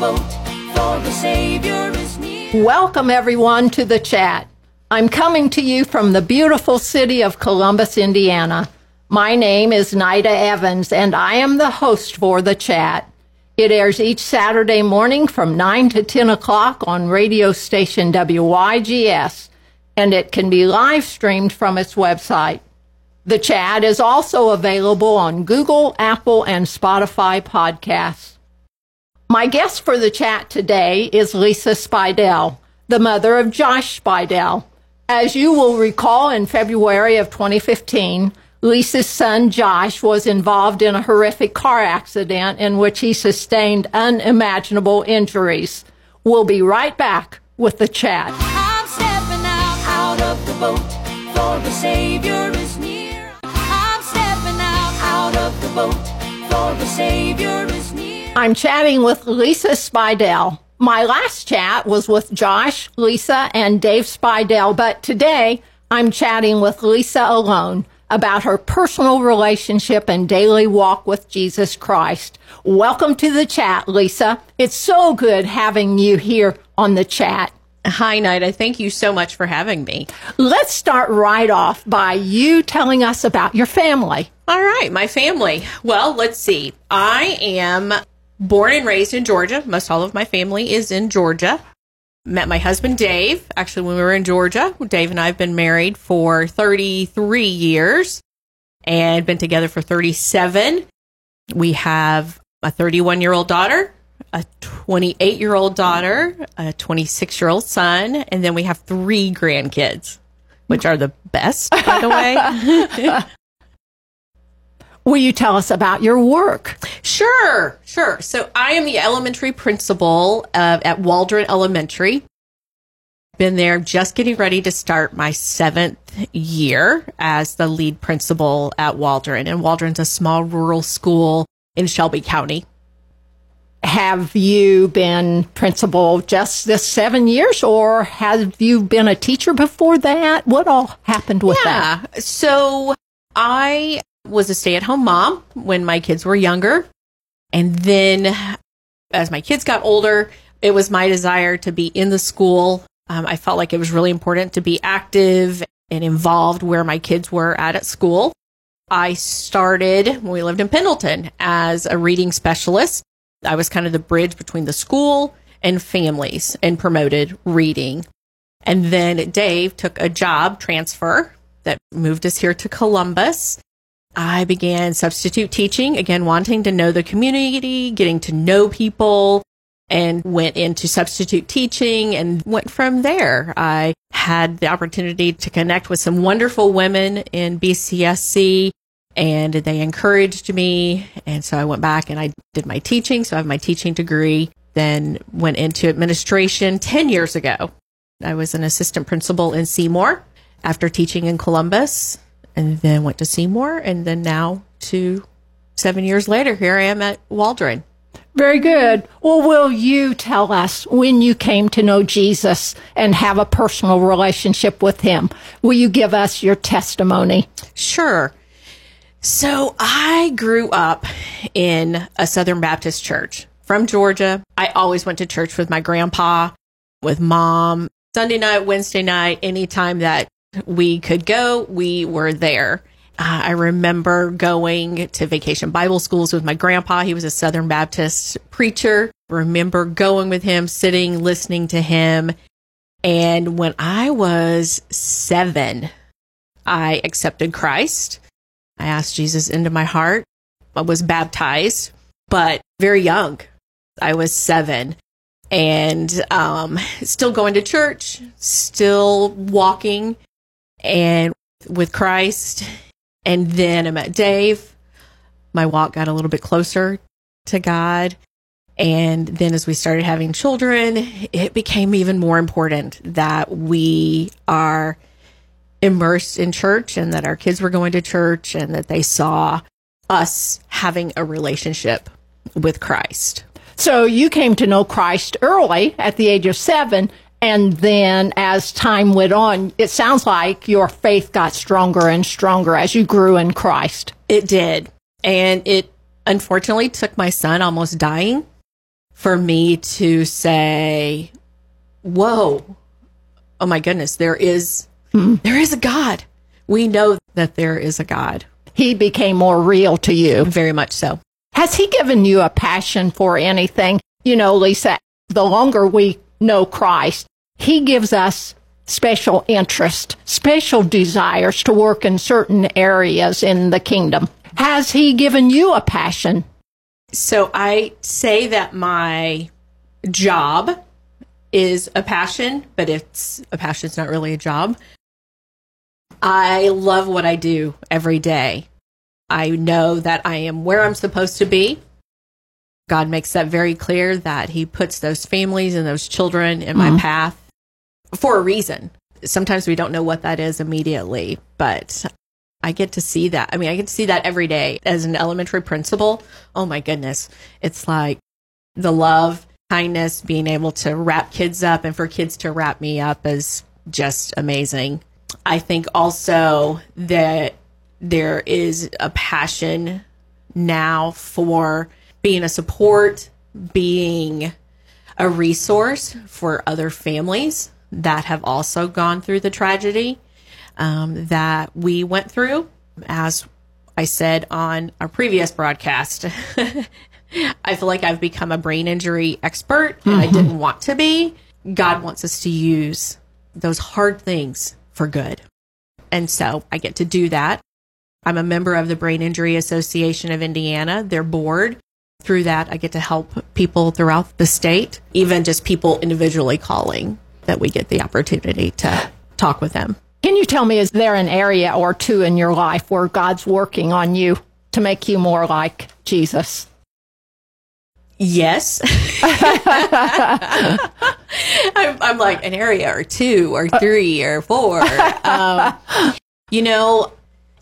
vote, for the Savior is near. Welcome, everyone, to the chat. I'm coming to you from the beautiful city of Columbus, Indiana. My name is Nida Evans, and I am the host for the chat. It airs each Saturday morning from 9 to 10 o'clock on radio station WYGS, and it can be live streamed from its website. The chat is also available on Google, Apple, and Spotify podcasts. My guest for the chat today is Lisa Speidel, the mother of Josh Speidel. As you will recall, in February of 2015, Lisa's son Josh was involved in a horrific car accident in which he sustained unimaginable injuries. We'll be right back with the chat. I'm stepping out of the boat, for the Savior is near. I'm stepping out of the boat, for the Savior is near. I'm chatting with Lisa Speidel. My last chat was with Josh, Lisa, and Dave Speidel, but today I'm chatting with Lisa alone about her personal relationship and daily walk with Jesus Christ. Welcome to the chat, Lisa. It's so good having you here on the chat. Hi, Nida. Thank you so much for having me. Let's start right off by you telling us about your family. All right, my family. Well, let's see. I am born and raised in Georgia. Most all of my family is in Georgia. Met my husband, Dave, actually when we were in Georgia. Dave and I have been married for 33 years and been together for 37. We have a 31-year-old daughter, a 28-year-old daughter, a 26-year-old son, and then we have 3 grandkids, which are the best, by the way. Will you tell us about your work? Sure. So I am the elementary principal at Waldron Elementary. Been there, just getting ready to start my 7th year as the lead principal at Waldron. And Waldron's a small rural school in Shelby County. Have you been principal just this 7 years, or have you been a teacher before that? What all happened with that? So I was a stay-at-home mom when my kids were younger. And then as my kids got older, it was my desire to be in the school. I felt like it was really important to be active and involved where my kids were at school. I started when we lived in Pendleton as a reading specialist. I was kind of the bridge between the school and families and promoted reading. And then Dave took a job transfer that moved us here to Columbus. I began substitute teaching, again, wanting to know the community, getting to know people, and went into substitute teaching and went from there. I had the opportunity to connect with some wonderful women in BCSC, and they encouraged me. And so I went back and I did my teaching. So I have my teaching degree, then went into administration 10 years ago. I was an assistant principal in Seymour after teaching in Columbus, and then went to Seymour, and then now to 7 years later, here I am at Waldron. Very good. Well, will you tell us when you came to know Jesus and have a personal relationship with him? Will you give us your testimony? Sure. So I grew up in a Southern Baptist church from Georgia. I always went to church with my grandpa, with mom, Sunday night, Wednesday night, anytime that we could go, we were there. I remember going to vacation Bible schools with my grandpa. He was a Southern Baptist preacher. Remember going with him, sitting, listening to him. And when I was 7, I accepted Christ. I asked Jesus into my heart. I was baptized, but very young. I was 7 and still going to church, still walking and with Christ. And then I met Dave. My walk got a little bit closer to God. And then as we started having children, it became even more important that we are immersed in church and that our kids were going to church and that they saw us having a relationship with Christ. So you came to know Christ early at the age of 7, and then as time went on, it sounds like your faith got stronger and stronger as you grew in Christ. It did. And it unfortunately took my son almost dying for me to say, whoa, oh my goodness, there is a God. We know that there is a God. He became more real to you. Very much so. Has he given you a passion for anything? You know, Lisa, the longer we know Christ, he gives us special interest, special desires to work in certain areas in the kingdom. Has he given you a passion? So I say that my job is a passion, but it's a passion. It's not really a job. I love what I do every day. I know that I am where I'm supposed to be. God makes that very clear, that he puts those families and those children in my path for a reason. Sometimes we don't know what that is immediately, but I get to see that. I mean, I get to see that every day as an elementary principal. Oh my goodness. It's like the love, kindness, being able to wrap kids up, and for kids to wrap me up is just amazing. I think also that there is a passion now for being a support, being a resource for other families that have also gone through the tragedy that we went through. As I said on our previous broadcast, I feel like I've become a brain injury expert, and I didn't want to be. God wants us to use those hard things for good. And so I get to do that. I'm a member of the Brain Injury Association of Indiana, their board. Through that, I get to help people throughout the state, even just people individually calling that we get the opportunity to talk with them. Can you tell me, is there an area or two in your life where God's working on you to make you more like Jesus? Yes. I'm like an area or two or three or four. You know,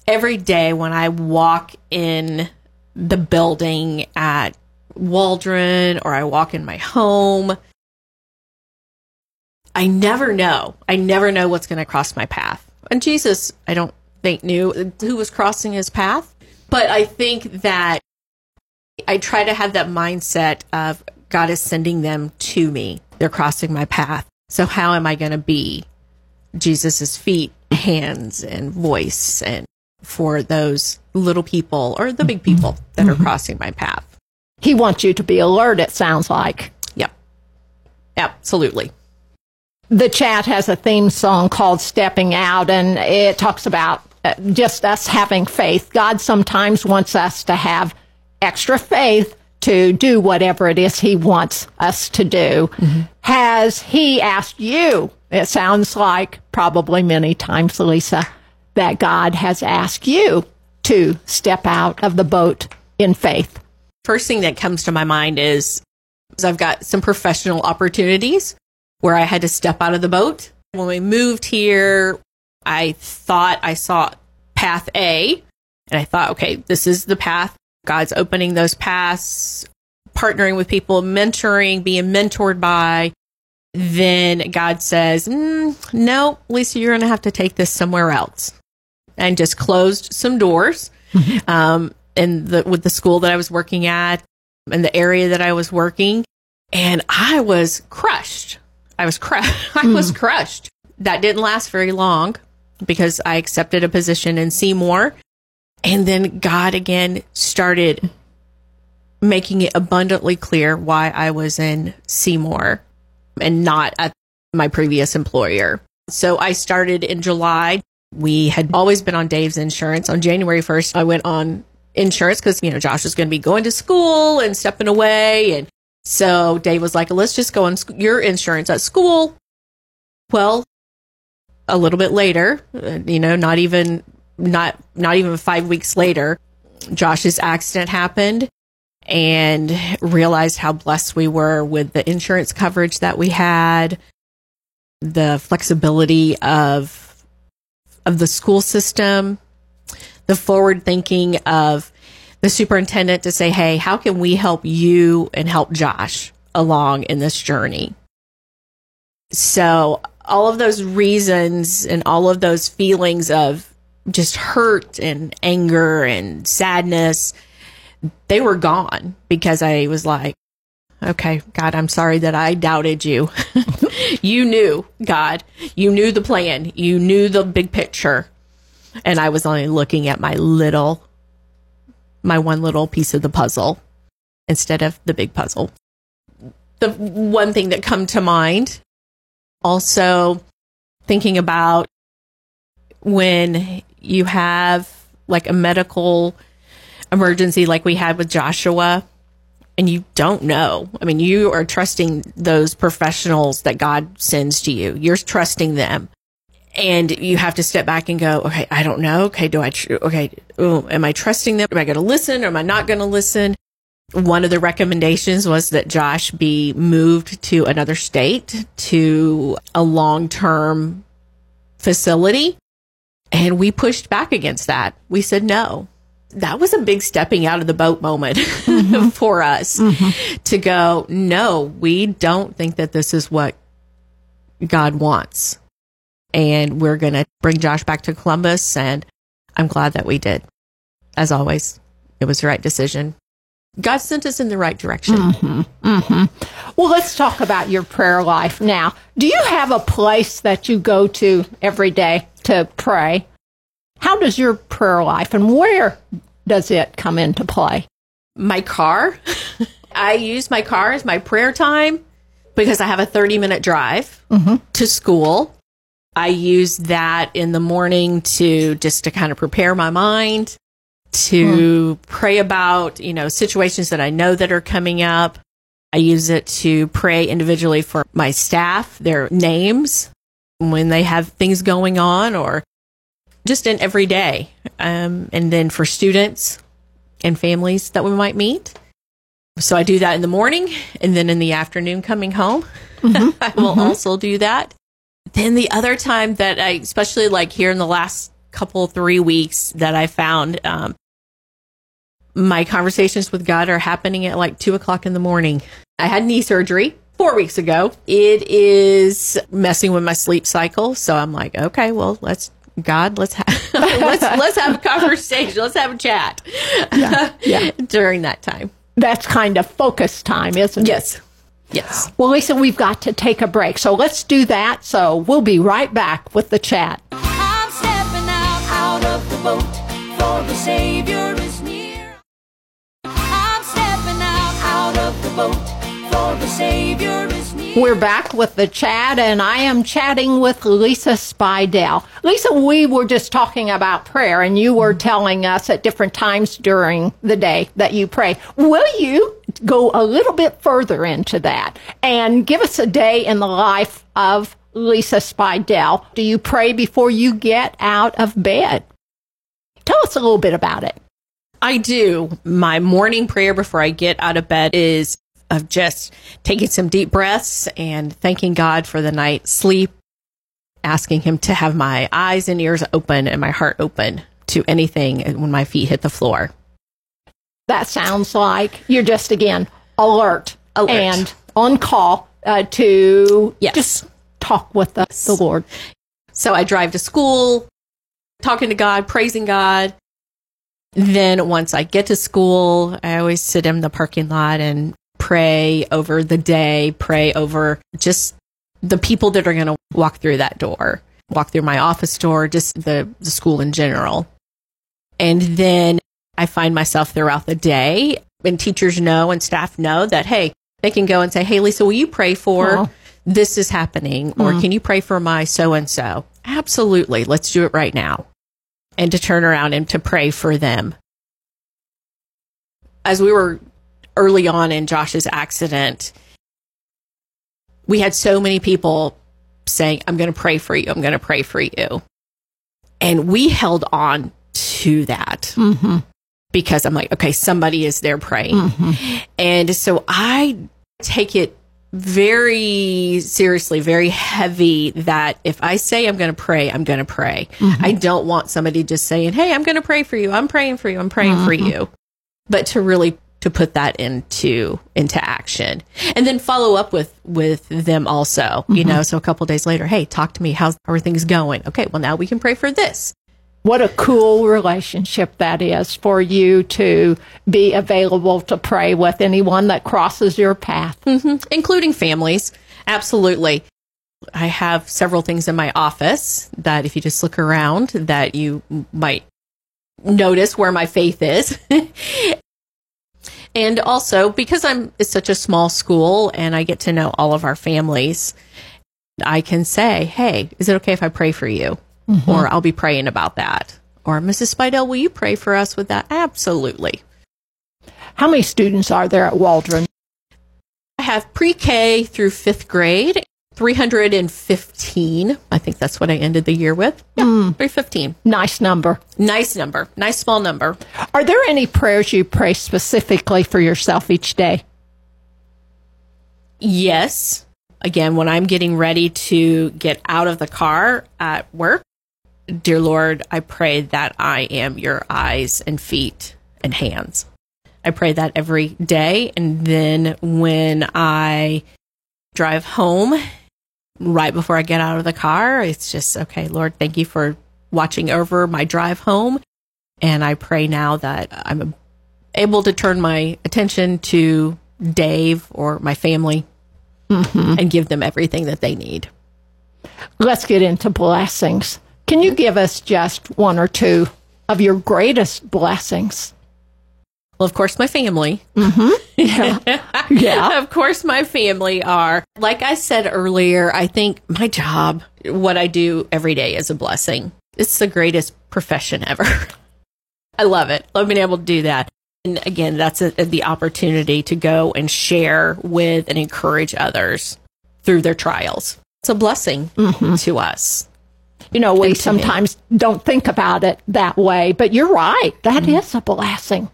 every day when I walk in the building at Waldron, or I walk in my home, I never know what's going to cross my path. And Jesus, I don't think, knew who was crossing his path. But I think that I try to have that mindset of God is sending them to me. They're crossing my path. So how am I going to be Jesus's feet, hands, and voice, and for those little people or the big people that are crossing my path? He wants you to be alert, it sounds like. Yep. Absolutely. The chat has a theme song called Stepping Out, and it talks about just us having faith. God sometimes wants us to have extra faith to do whatever it is he wants us to do. Mm-hmm. Has he asked you, it sounds like probably many times, Lisa, that God has asked you to step out of the boat in faith? First thing that comes to my mind is I've got some professional opportunities where I had to step out of the boat. When we moved here, I thought I saw path A, and I thought, okay, this is the path. God's opening those paths, partnering with people, mentoring, being mentored by. Then God says, no, Lisa, you're going to have to take this somewhere else. And just closed some doors with the school that I was working at and the area that I was working. And I was crushed. I was crushed. That didn't last very long because I accepted a position in Seymour. And then God again started making it abundantly clear why I was in Seymour and not at my previous employer. So I started in July. We had always been on Dave's insurance. On January 1st, I went on insurance because, you know, Josh was going to be going to school and stepping away. And so Dave was like, let's just go on your insurance at school. Well, a little bit later, you know, not even 5 weeks later, Josh's accident happened, and realized how blessed we were with the insurance coverage that we had, the flexibility of the school system, the forward thinking of the superintendent to say, hey, how can we help you and help Josh along in this journey? So all of those reasons and all of those feelings of just hurt and anger and sadness, they were gone because I was like, Okay, God, I'm sorry that I doubted you. You knew, God. You knew the plan. You knew the big picture. And I was only looking at my one little piece of the puzzle instead of the big puzzle. The one thing that come to mind, also thinking about when you have like a medical emergency like we had with Joshua, and you don't know. I mean, you are trusting those professionals that God sends to you. You're trusting them. And you have to step back and go, okay, I don't know. Okay, am I trusting them? Am I going to listen? Or am I not going to listen? One of the recommendations was that Josh be moved to another state to a long-term facility. And we pushed back against that. We said no. That was a big stepping out of the boat moment mm-hmm. for us mm-hmm. to go, no, we don't think that this is what God wants. And we're going to bring Josh back to Columbus. And I'm glad that we did. As always, it was the right decision. God sent us in the right direction. Mm-hmm. Mm-hmm. Well, let's talk about your prayer life now. Do you have a place that you go to every day to pray? How does your prayer life and where does it come into play? My car. I use my car as my prayer time because I have a 30-minute drive mm-hmm. to school. I use that in the morning to kind of prepare my mind, to pray about, situations that I know that are coming up. I use it to pray individually for my staff, their names, when they have things going on, or just in every day. And then for students and families that we might meet. So I do that in the morning, and then in the afternoon coming home, mm-hmm. I will mm-hmm. also do that. Then the other time that I, especially like here in the last couple, 3 weeks that I found, my conversations with God are happening at like 2:00 in the morning. I had knee surgery 4 weeks ago. It is messing with my sleep cycle. So I'm like, okay, well, let's have a conversation. Let's have a chat yeah. during that time. That's kind of focus time, isn't it? Yes. Yes. Well, Lisa, we've got to take a break. So let's do that. So we'll be right back with the chat. I'm stepping out of the boat, for the Savior is near. I'm stepping out of the boat, for the Savior is near. We're back with the chat, and I am chatting with Lisa Speidel. Lisa, we were just talking about prayer, and you were telling us at different times during the day that you pray. Will you go a little bit further into that and give us a day in the life of Lisa Speidel? Do you pray before you get out of bed? Tell us a little bit about it. I do. My morning prayer before I get out of bed is of just taking some deep breaths and thanking God for the night's sleep, asking him to have my eyes and ears open and my heart open to anything when my feet hit the floor. That sounds like you're just, again, alert. And on call to just talk with the Lord. So I drive to school, talking to God, praising God. Then once I get to school, I always sit in the parking lot and pray over the day, pray over just the people that are going to walk through that door, walk through my office door, just the school in general. And then I find myself throughout the day, and teachers know and staff know that, hey, they can go and say, hey, Lisa, will you pray for this is happening? Or can you pray for my so-and-so? Absolutely. Let's do it right now. And to turn around and to pray for them. As we were early on in Josh's accident, we had so many people saying, I'm going to pray for you. I'm going to pray for you. And we held on to that. Mm-hmm. Because I'm like, okay, somebody is there praying. Mm-hmm. And so I take it very seriously, very heavy, that if I say I'm going to pray, I'm going to pray. Mm-hmm. I don't want somebody just saying, hey, I'm going to pray for you. I'm praying for you. I'm praying mm-hmm. for you. But to really to put that into action, and then follow up with them also, mm-hmm. So a couple of days later, hey, talk to me. How are things going? Okay, well, now we can pray for this. What a cool relationship that is, for you to be available to pray with anyone that crosses your path. Mm-hmm. Including families. Absolutely. I have several things in my office that if you just look around that you might notice where my faith is. And also, because it's such a small school and I get to know all of our families, I can say, hey, is it okay if I pray for you? Mm-hmm. Or I'll be praying about that. Or Mrs. Speidel, will you pray for us with that? Absolutely. How many students are there at Waldron? I have pre-K through 5th grade, 315. I think that's what I ended the year with. Yeah, 315. Nice number. Nice small number. Are there any prayers you pray specifically for yourself each day? Yes. Again, when I'm getting ready to get out of the car at work, dear Lord, I pray that I am your eyes and feet and hands. I pray that every day. And then when I drive home, right before I get out of the car, it's just, okay, Lord, thank you for watching over my drive home. And I pray now that I'm able to turn my attention to Dave or my family. Mm-hmm. And give them everything that they need. Let's get into blessings. Can you give us just one or two of your greatest blessings? Well, of course, my family. Mm-hmm. Yeah. Of course, my family are. Like I said earlier, I think my job, what I do every day, is a blessing. It's the greatest profession ever. I love it. Love being able to do that. And again, that's the opportunity to go and share with and encourage others through their trials. It's a blessing to us. You know, we sometimes don't think about it that way, but you're right. That is a blessing.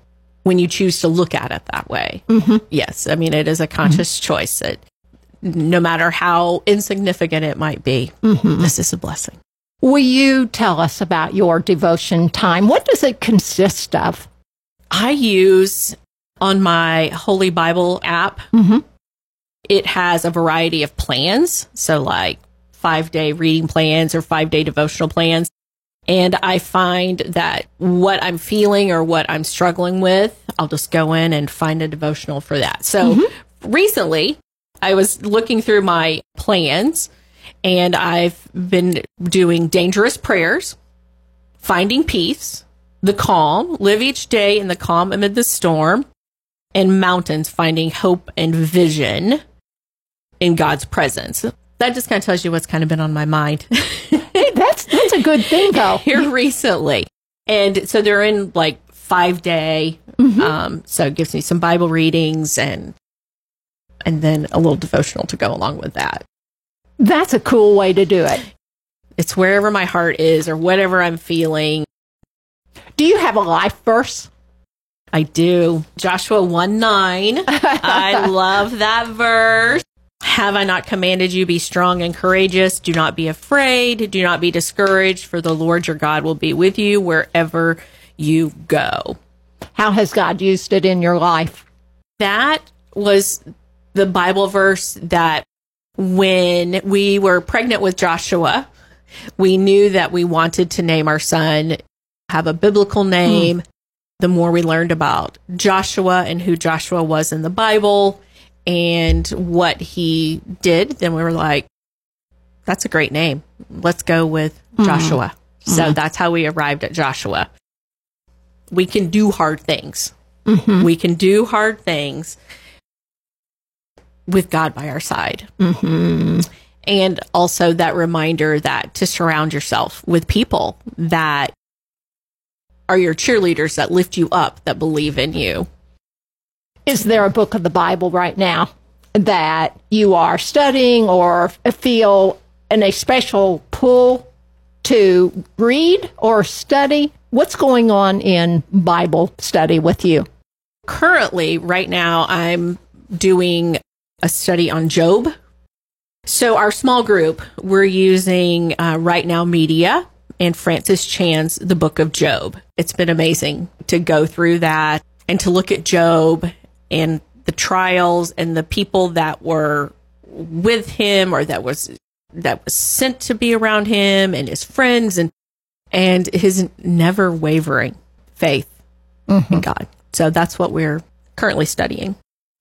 When you choose to look at it that way. Mm-hmm. Yes. I mean, it is a conscious choice that no matter how insignificant it might be, this is a blessing. Will you tell us about your devotion time? What does it consist of? I use on my Holy Bible app, it has a variety of plans. So like 5-day reading plans or 5-day devotional plans. And I find that what I'm feeling or what I'm struggling with, I'll just go in and find a devotional for that. So recently I was looking through my plans and I've been doing dangerous prayers, finding peace, the calm, live each day in the calm amid the storm, and mountains, finding hope and vision in God's presence. That just kind of tells you what's kind of been on my mind. Hey, that's a good thing, though. Here recently. And so they're in like 5-day. So it gives me some Bible readings and then a little devotional to go along with that. That's a cool way to do it. It's wherever my heart is or whatever I'm feeling. Do you have a life verse? I do. Joshua 1:9. I love that verse. Have I not commanded you, be strong and courageous? Do not be afraid. Do not be discouraged, for the Lord your God will be with you wherever you go. How has God used it in your life? That was the Bible verse that when we were pregnant with Joshua, we knew that we wanted to name our son, have a biblical name. The more we learned about Joshua and who Joshua was in the Bible and what he did, then we were like, that's a great name. Let's go with Joshua. So that's how we arrived at Joshua. We can do hard things. We can do hard things with God by our side. And also that reminder that to surround yourself with people that are your cheerleaders, that lift you up, that believe in you. Is there a book of the Bible right now that you are studying or feel in a special pull to read or study? What's going on in Bible study with you? Currently, right now, I'm doing a study on Job. So our small group, we're using Right Now Media and Francis Chan's The Book of Job. It's been amazing to go through that and to look at Job and the trials and the people that were with him or that was sent to be around him and his friends and and his never wavering faith in God. So that's what we're currently studying.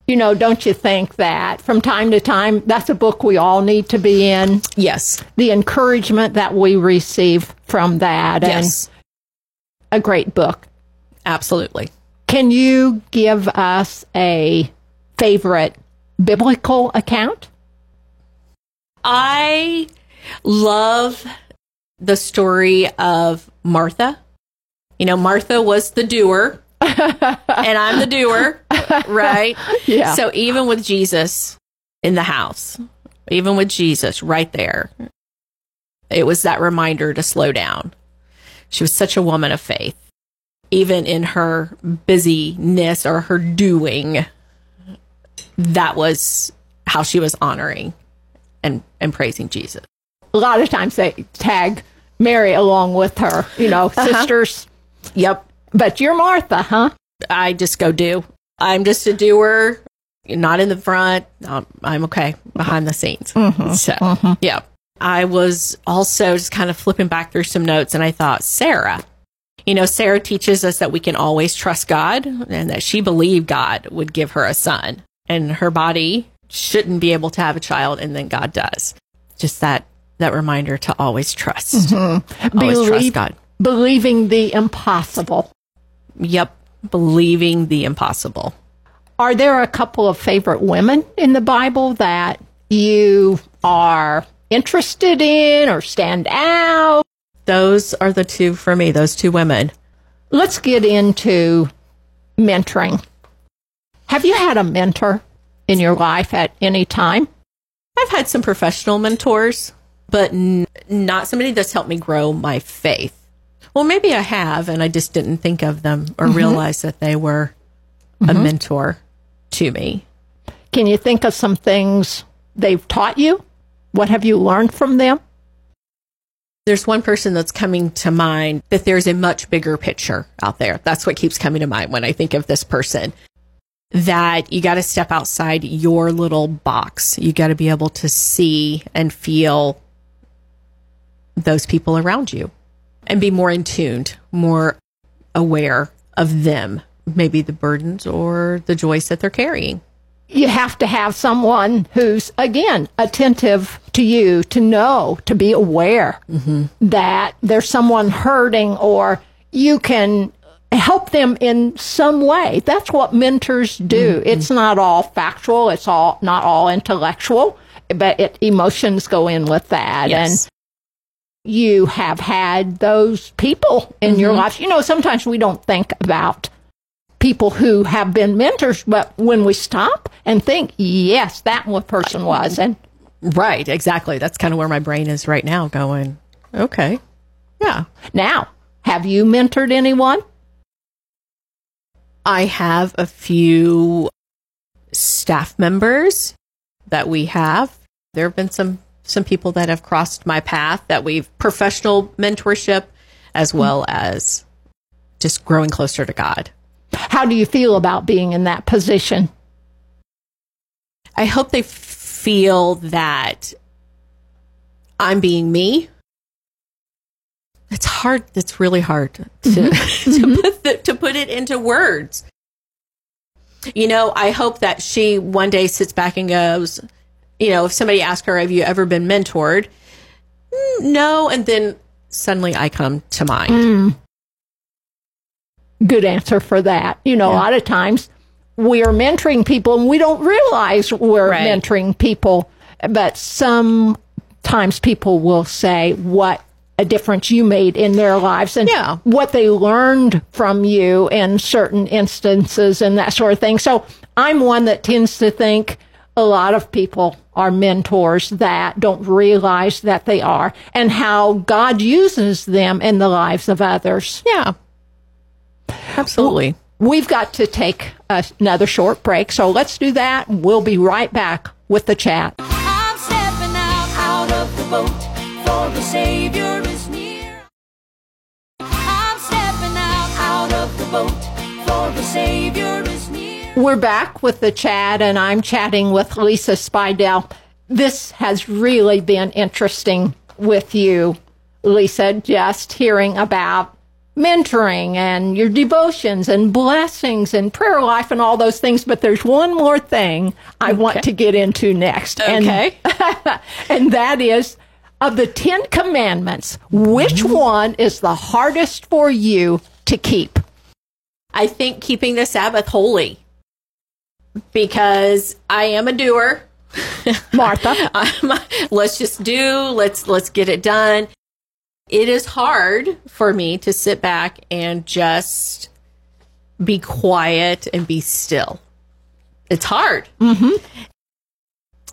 You know, don't you think that from time to time, that's a book we all need to be in? Yes. The encouragement that we receive from that. Yes. And a great book. Absolutely. Can you give us a favorite biblical account? I love the story of Martha. You know, Martha was the doer. And I'm the doer, right? Yeah. So even with Jesus in the house, even with Jesus right there, it was that reminder to slow down. She was such a woman of faith. Even in her busyness or her doing, that was how she was honoring and praising Jesus. A lot of times they tag Mary along with her, you know, sisters. Yep. But you're Martha, huh? I just go do. I'm just a doer. You're not in the front. I'm okay behind the scenes. Yeah. I was also just kind of flipping back through some notes, and I thought, Sarah. You know, Sarah teaches us that we can always trust God and that she believed God would give her a son. And her body shouldn't be able to have a child, and then God does. Just that reminder to always trust. Always trust God. Believing the impossible. Yep, believing the impossible. Are there a couple of favorite women in the Bible that you are interested in or stand out? Those are the two for me, those two women. Let's get into mentoring. Have you had a mentor in your life at any time? I've had some professional mentors, but not somebody that's helped me grow my faith. Well, maybe I have, and I just didn't think of them or realize that they were a mentor to me. Can you think of some things they've taught you? What have you learned from them? There's one person that's coming to mind, that there's a much bigger picture out there. That's what keeps coming to mind when I think of this person, that you got to step outside your little box. You got to be able to see and feel those people around you. And be more in tuned, more aware of them, maybe the burdens or the joys that they're carrying. You have to have someone who's, again, attentive to you, to know, to be aware that there's someone hurting, or you can help them in some way. That's what mentors do. It's not all factual. It's all not all intellectual, but emotions go in with that. Yes. And you have had those people in your life. You know, sometimes we don't think about people who have been mentors, but when we stop and think, yes, that one person was. And right, exactly. That's kind of where my brain is right now going, okay, yeah. Now, have you mentored anyone? I have a few staff members that we have. There have been some people that have crossed my path that we've professional mentorship, as well as just growing closer to God. How do you feel about being in that position? I hope they feel that I'm being me. It's hard. It's really hard to put it into words. You know, I hope that she one day sits back and goes, you know, if somebody asks her, have you ever been mentored? No. And then suddenly I come to mind. Good answer for that. You know, a lot of times we are mentoring people and we don't realize we're mentoring people. But sometimes people will say what a difference you made in their lives and what they learned from you in certain instances and that sort of thing. So I'm one that tends to think a lot of people are mentors that don't realize that they are, and how God uses them in the lives of others. Yeah, absolutely. We've got to take another short break, so let's do that. We'll be right back with the chat. I'm stepping out of the boat, for the Savior is near. I'm stepping out of the boat, for the Savior is near. We're back with the chat, and I'm chatting with Lisa Speidel. This has really been interesting with you Lisa, just hearing about mentoring and your devotions and blessings and prayer life and all those things. But there's one more thing I want to get into next. Okay. And that is, of the 10 commandments, which one is the hardest for you to keep? I think keeping the Sabbath holy, because I am a doer. Martha. Let's get it done. It is hard for me to sit back and just be quiet and be still. It's hard. Mm-hmm.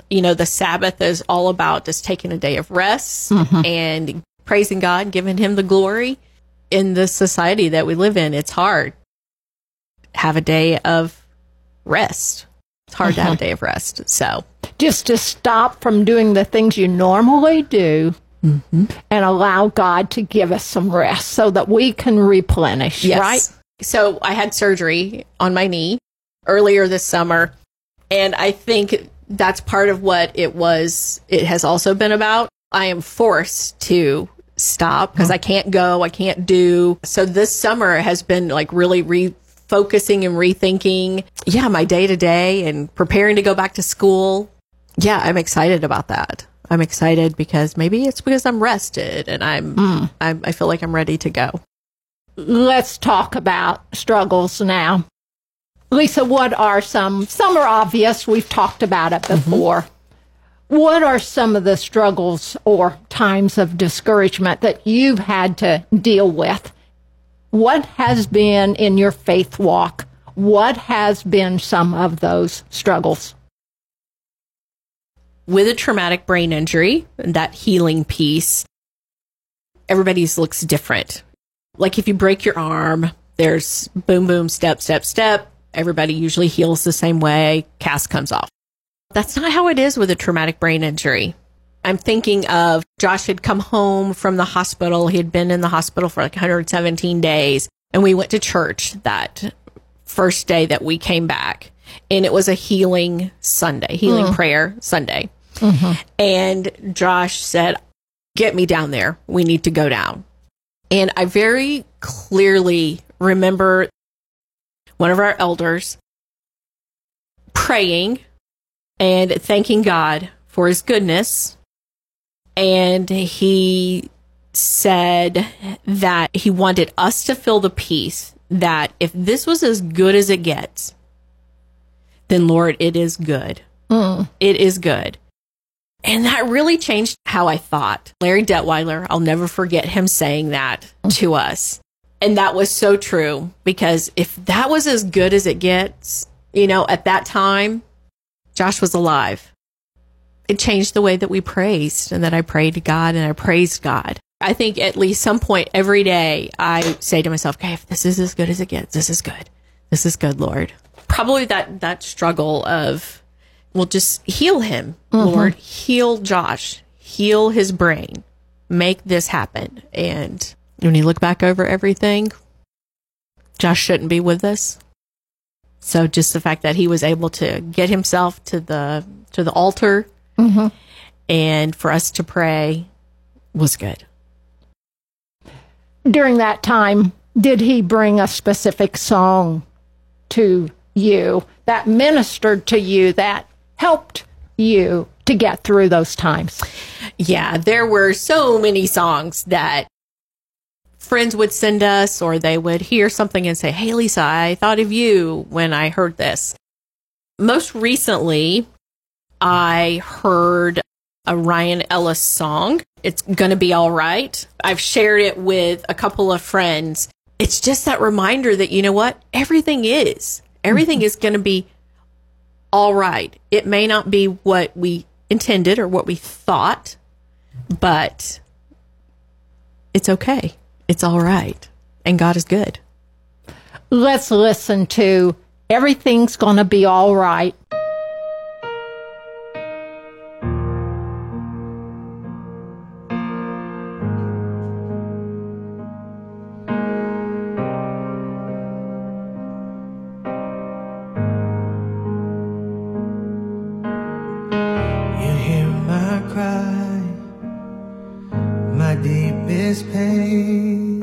You know, the Sabbath is all about just taking a day of rest and praising God, giving him the glory. In the society that we live in, it's hard. Have a day of rest. It's hard to have a day of rest. So just to stop from doing the things you normally do and allow God to give us some rest so that we can replenish, right? So I had surgery on my knee earlier this summer, and I think that's part of what it was. It has also been about, I am forced to stop because I can't go, I can't do. So this summer has been like really focusing and rethinking, my day to day and preparing to go back to school. Yeah, I'm excited about that. I'm excited because maybe it's because I'm rested and I feel like I'm ready to go. Let's talk about struggles now. Lisa, what are some are obvious. We've talked about it before. What are some of the struggles or times of discouragement that you've had to deal with? What has been in your faith walk? What has been some of those struggles? With a traumatic brain injury, that healing piece, everybody's looks different. Like if you break your arm, there's boom, boom, step, step, step. Everybody usually heals the same way. Cast comes off. That's not how it is with a traumatic brain injury. I'm thinking of Josh had come home from the hospital. He had been in the hospital for like 117 days. And we went to church that first day that we came back. And it was a healing Sunday, healing prayer Sunday. Mm-hmm. And Josh said, "Get me down there. We need to go down." And I very clearly remember one of our elders praying and thanking God for his goodness. And he said that he wanted us to feel the peace that if this was as good as it gets, then Lord, it is good. It is good. And that really changed how I thought. Larry Detweiler, I'll never forget him saying that to us. And that was so true, because if that was as good as it gets, you know, at that time, Josh was alive. It changed the way that we praised, and that I prayed to God and I praised God. I think at least some point every day I say to myself, okay, if this is as good as it gets, this is good. This is good, Lord. Probably that struggle of, well, just heal him, Lord. Heal Josh. Heal his brain. Make this happen. And when you look back over everything, Josh shouldn't be with us. So just the fact that he was able to get himself to the altar and for us to pray was good. During that time, did he bring a specific song to you that ministered to you, that helped you to get through those times? Yeah, there were so many songs that friends would send us, or they would hear something and say, "Hey, Lisa, I thought of you when I heard this." Most recently, I heard a Ryan Ellis song, "It's Gonna Be All Right." I've shared it with a couple of friends. It's just that reminder that, you know what, everything is going to be all right. It may not be what we intended or what we thought, but it's okay. It's all right. And God is good. Let's listen to "Everything's Gonna Be All Right." Deep endless pain.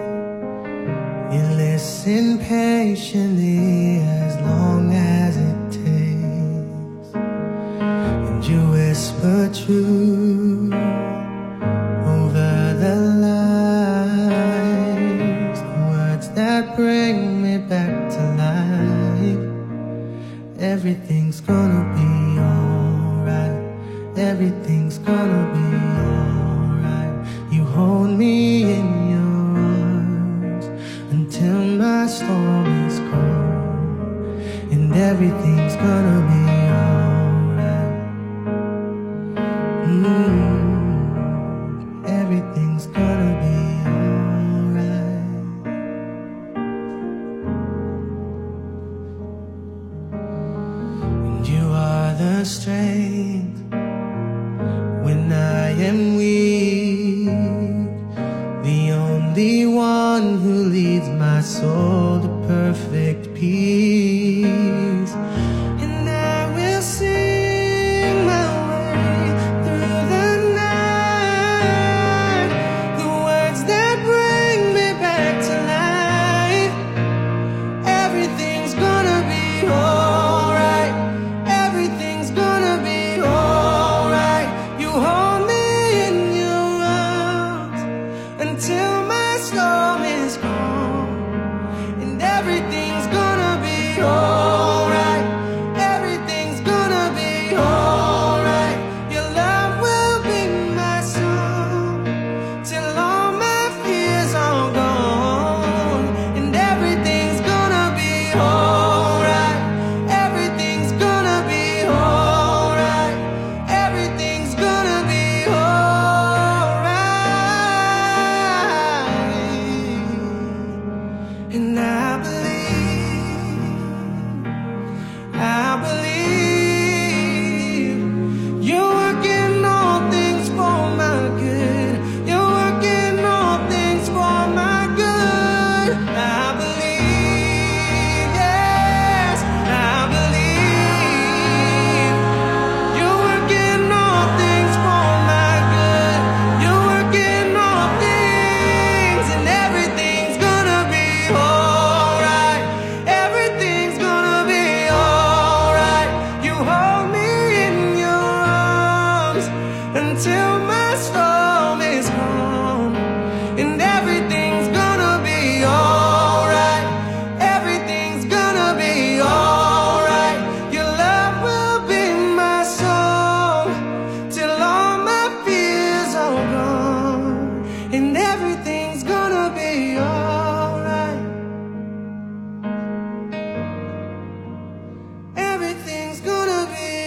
You listen patiently as long as it takes, and you whisper truth over the lies, the words that bring me back to life. Everything's gonna be alright, everything's gonna be alright. You hold me in your till my storm is gone, and everything's gonna be alright. Everything's gonna be alright. And you are the strength when I am weak, the only one who leads my soul to perfect peace. And I will sing my way through the night, the words that bring me back to life. Everything's gonna be alright, everything's gonna be alright. You hold me in your arms until my storm is gone. Everything's gonna be alright, everything's gonna be alright. Your love will be my song till all my fears are gone. And everything's gonna be alright, everything's gonna be alright, everything's gonna be alright. And I believe you're working all things for my good. You're working all things for my good. I believe, yes, I believe you're working all things for my good. You're working all things, and everything's gonna be alright. Everything's gonna be alright. You hold me in your arms until my storm is gone, and everything's gonna be alright. Everything's gonna be alright. Your love will be my song till all my fears are gone, and everything's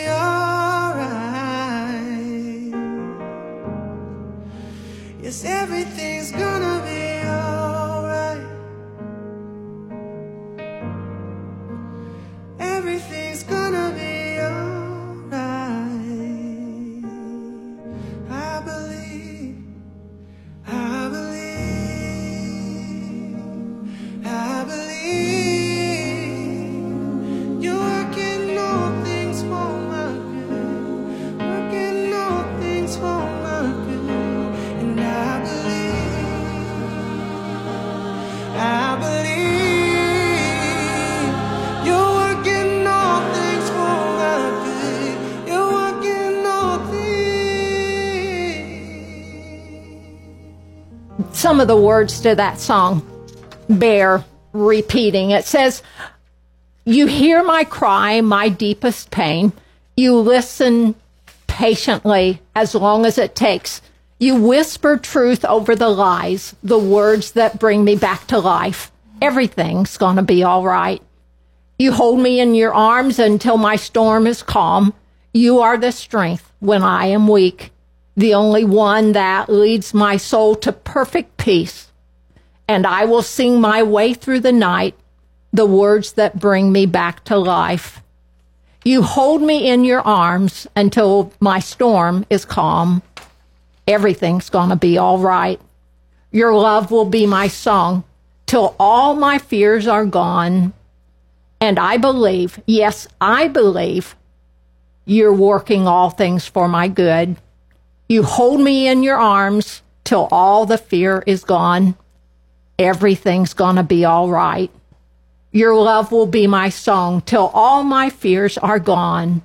gonna be alright. Everything's gonna be alright. Yes, everything's gonna be alright. Everything's gonna be alright. I believe you're working all things for my good, working all things for my good. And I believe you're working all things for my good, you're working all things. Some of the words to that song bear repeating. It says, "You hear my cry, my deepest pain. You listen patiently as long as it takes. You whisper truth over the lies, the words that bring me back to life. Everything's going to be all right. You hold me in your arms until my storm is calm. You are the strength when I am weak, the only one that leads my soul to perfect peace. And I will sing my way through the night, the words that bring me back to life. You hold me in your arms until my storm is calm. Everything's going to be all right. Your love will be my song till all my fears are gone. And I believe, yes, I believe you're working all things for my good. You hold me in your arms till all the fear is gone. Everything's going to be all right. Your love will be my song till all my fears are gone.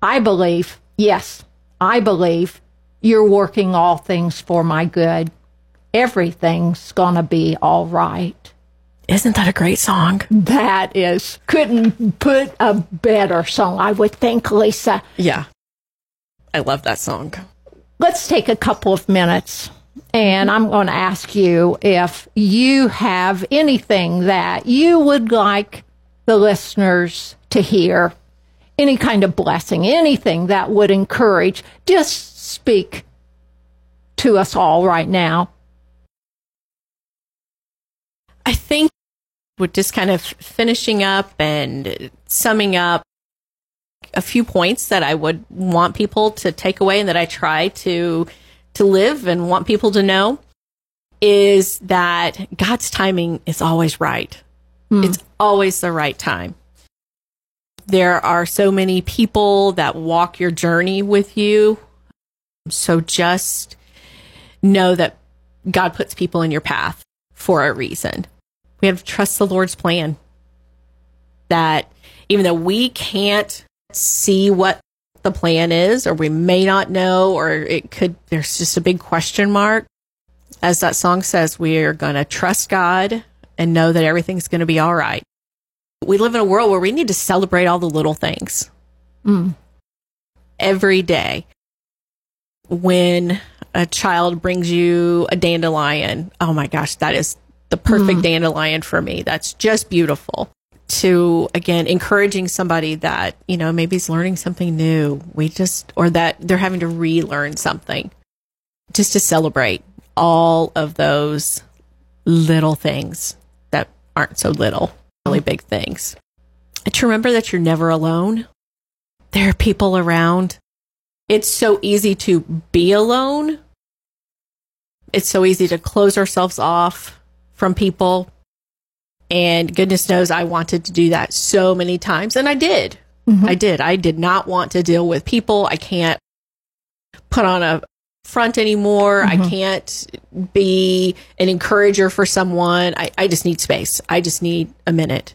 I believe, yes, I believe you're working all things for my good. Everything's going to be all right. Isn't that a great song? That is. Couldn't put a better song, I would think, Lisa. Yeah. I love that song. Let's take a couple of minutes, and I'm going to ask you if you have anything that you would like the listeners to hear, any kind of blessing, anything that would encourage. Just speak to us all right now. I think we're just kind of finishing up and summing up a few points that I would want people to take away and that I try to live and want people to know is that God's timing is always right. It's always the right time. There are so many people that walk your journey with you. So just know that God puts people in your path for a reason. We have to trust the Lord's plan. That even though we can't see what the plan is, or we may not know, or it could, there's just a big question mark. As that song says, we are going to trust God and know that everything's going to be all right. We live in a world where we need to celebrate all the little things every day. When a child brings you a dandelion, oh my gosh, that is the perfect dandelion for me. That's just beautiful. To, again, encouraging somebody that, you know, maybe is learning something new. Or that they're having to relearn something. Just to celebrate all of those little things that aren't so little, really big things. And to remember that you're never alone. There are people around. It's so easy to be alone. It's so easy to close ourselves off from people. And goodness knows I wanted to do that so many times. And I did. Mm-hmm. I did. I did not want to deal with people. I can't put on a front anymore. Mm-hmm. I can't be an encourager for someone. I just need space. I just need a minute.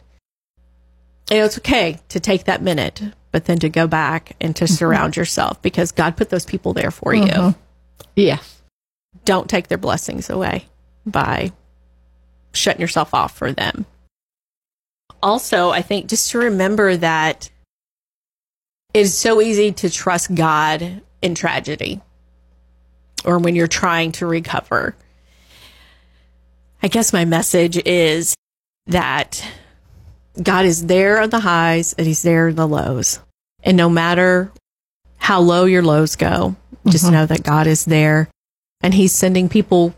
And it's okay to take that minute, but then to go back and to surround yourself, because God put those people there for you. Yes. Don't take their blessings away by shutting yourself off for them. Also, I think just to remember that it's so easy to trust God in tragedy or when you're trying to recover. I guess my message is that God is there on the highs and he's there in the lows. And no matter how low your lows go, just know that God is there and he's sending people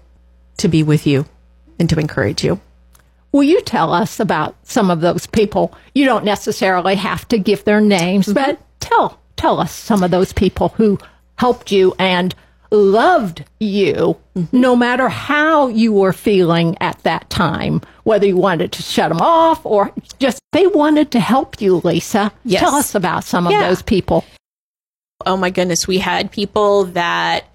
to be with you and to encourage you. Will you tell us about some of those people? You don't necessarily have to give their names, but tell us some of those people who helped you and loved you, no matter how you were feeling at that time, whether you wanted to shut them off or just they wanted to help you, Lisa. Yes. Tell us about some of those people. Oh my goodness, we had people that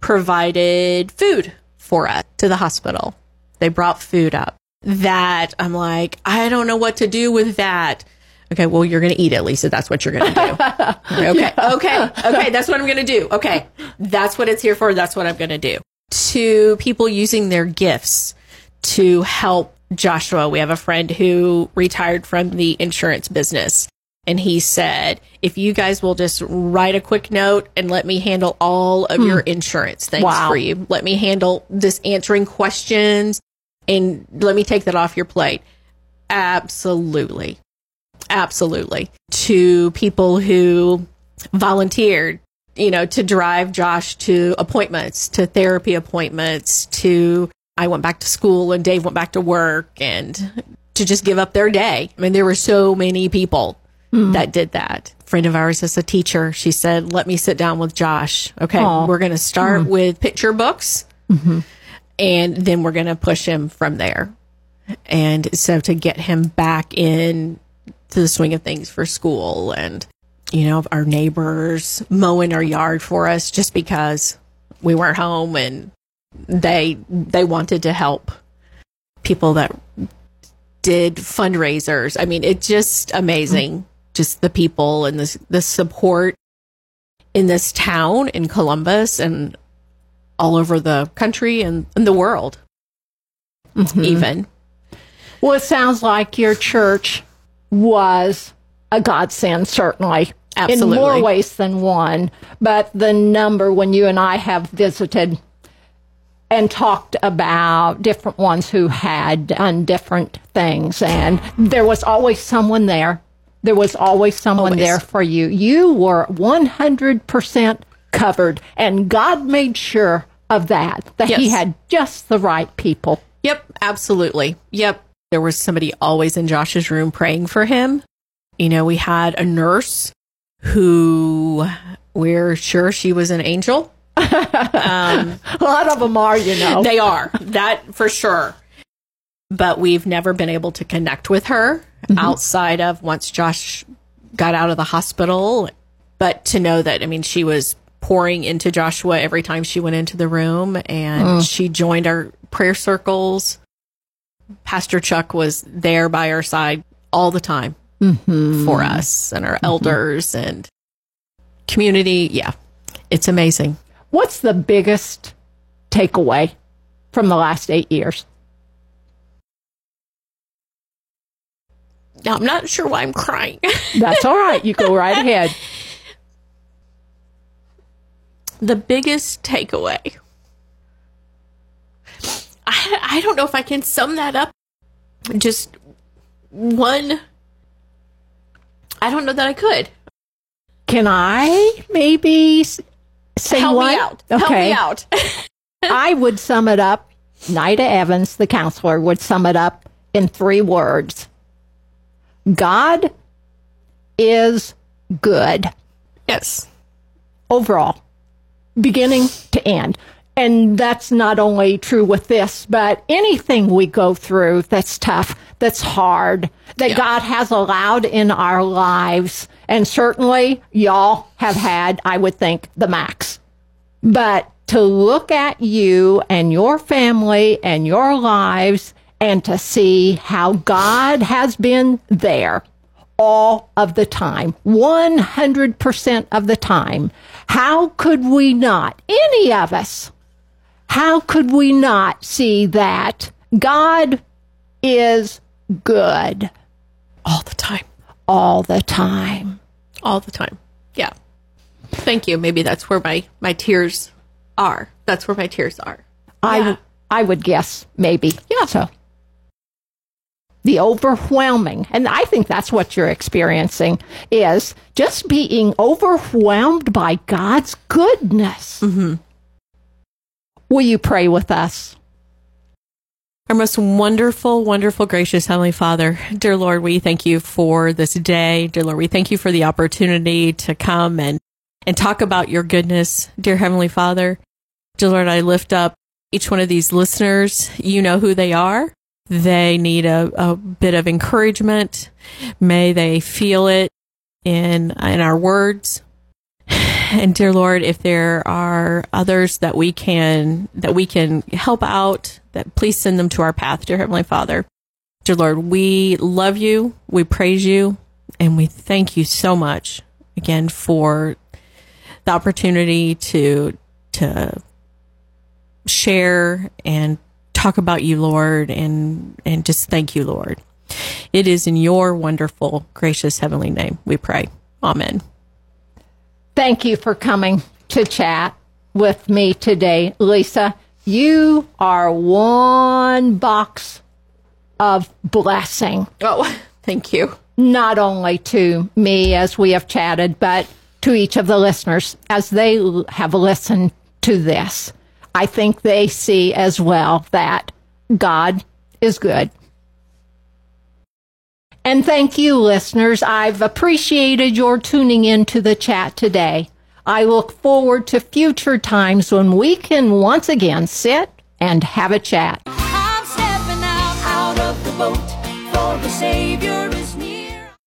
provided food for us to the hospital. They brought food up that I'm like, I don't know what to do with that. Okay, well, you're going to eat it, Lisa. That's what you're going to do. Okay. That's what I'm going to do. Okay, that's what it's here for. That's what I'm going to do. To people using their gifts to help Joshua. We have a friend who retired from the insurance business. And he said, if you guys will just write a quick note and let me handle all of your insurance things for you. Let me handle this answering questions and let me take that off your plate. Absolutely. Absolutely. To people who volunteered, you know, to drive Josh to appointments, to therapy appointments, to I went back to school and Dave went back to work and to just give up their day. I mean, there were so many people that did that. A friend of ours is a teacher. She said, let me sit down with Josh. Okay, we're going to start with picture books, and then we're going to push him from there. And so to get him back in to the swing of things for school and, you know, our neighbors mowing our yard for us just because we weren't home and they wanted to help people that did fundraisers. I mean, it's just amazing, just the people and the support in this town in Columbus and all over the country and the world. Mm-hmm. Even. Well, it sounds like your church was a godsend, certainly. Absolutely. In more ways than one. But the number, when you and I have visited and talked about different ones who had done different things, and there was always someone there. There was always someone there for you. You were 100% covered, and God made sure of that yes. He had just the right people. Yep, absolutely. Yep. There was somebody always in Josh's room praying for him. You know, we had a nurse who we're sure she was an angel. A lot of them are, you know. They are, that for sure. But we've never been able to connect with her mm-hmm. outside of once Josh got out of the hospital. But to know that, I mean, she was pouring into Joshua every time she went into the room, and she joined our prayer circles. Pastor Chuck was there by our side all the time mm-hmm. for us and our mm-hmm. elders and community. Yeah, it's amazing. What's the biggest takeaway from the last 8 years? Now, I'm not sure why I'm crying. That's all right. You go right ahead. The biggest takeaway. I don't know if I can sum that up. Just one. I don't know that I could. Can I maybe say help one? Me out. Okay. Help me out. I would sum it up. Nida Evans, the counselor, would sum it up in 3 words. God is good. Yes. Overall. Beginning to end. And that's not only true with this, but anything we go through that's tough, that's hard, that yeah. God has allowed in our lives. And certainly y'all have had, I would think, the max. But to look at you and your family and your lives and to see how God has been there all of the time, 100% of the time, how could we not, any of us, how could we not see that God is good? All the time. All the time. All the time. Yeah. Thank you. Maybe that's where my tears are. That's where my tears are. Yeah. I would guess, maybe. Yeah. So the overwhelming, and I think that's what you're experiencing, is just being overwhelmed by God's goodness. Mm-hmm. Will you pray with us? Our most wonderful, wonderful, gracious Heavenly Father, dear Lord, we thank you for this day. Dear Lord, we thank you for the opportunity to come and talk about your goodness. Dear Heavenly Father, dear Lord, I lift up each one of these listeners. You know who they are. They need a bit of encouragement. May they feel it in our words. And dear Lord, if there are others that we can help out, that please send them to our path, dear Heavenly Father. Dear Lord, we love you, we praise you, and we thank you so much again for the opportunity to share and talk about you, Lord, and just thank you, Lord. It is in your wonderful, gracious, heavenly name we pray. Amen. Thank you for coming to chat with me today, Lisa. You are one box of blessing. Oh, thank you. Not only to me as we have chatted, but to each of the listeners as they have listened to this. I think they see as well that God is good. And thank you, listeners. I've appreciated your tuning in to the chat today. I look forward to future times when we can once again sit and have a chat. I'm stepping out of the boat, for the Savior is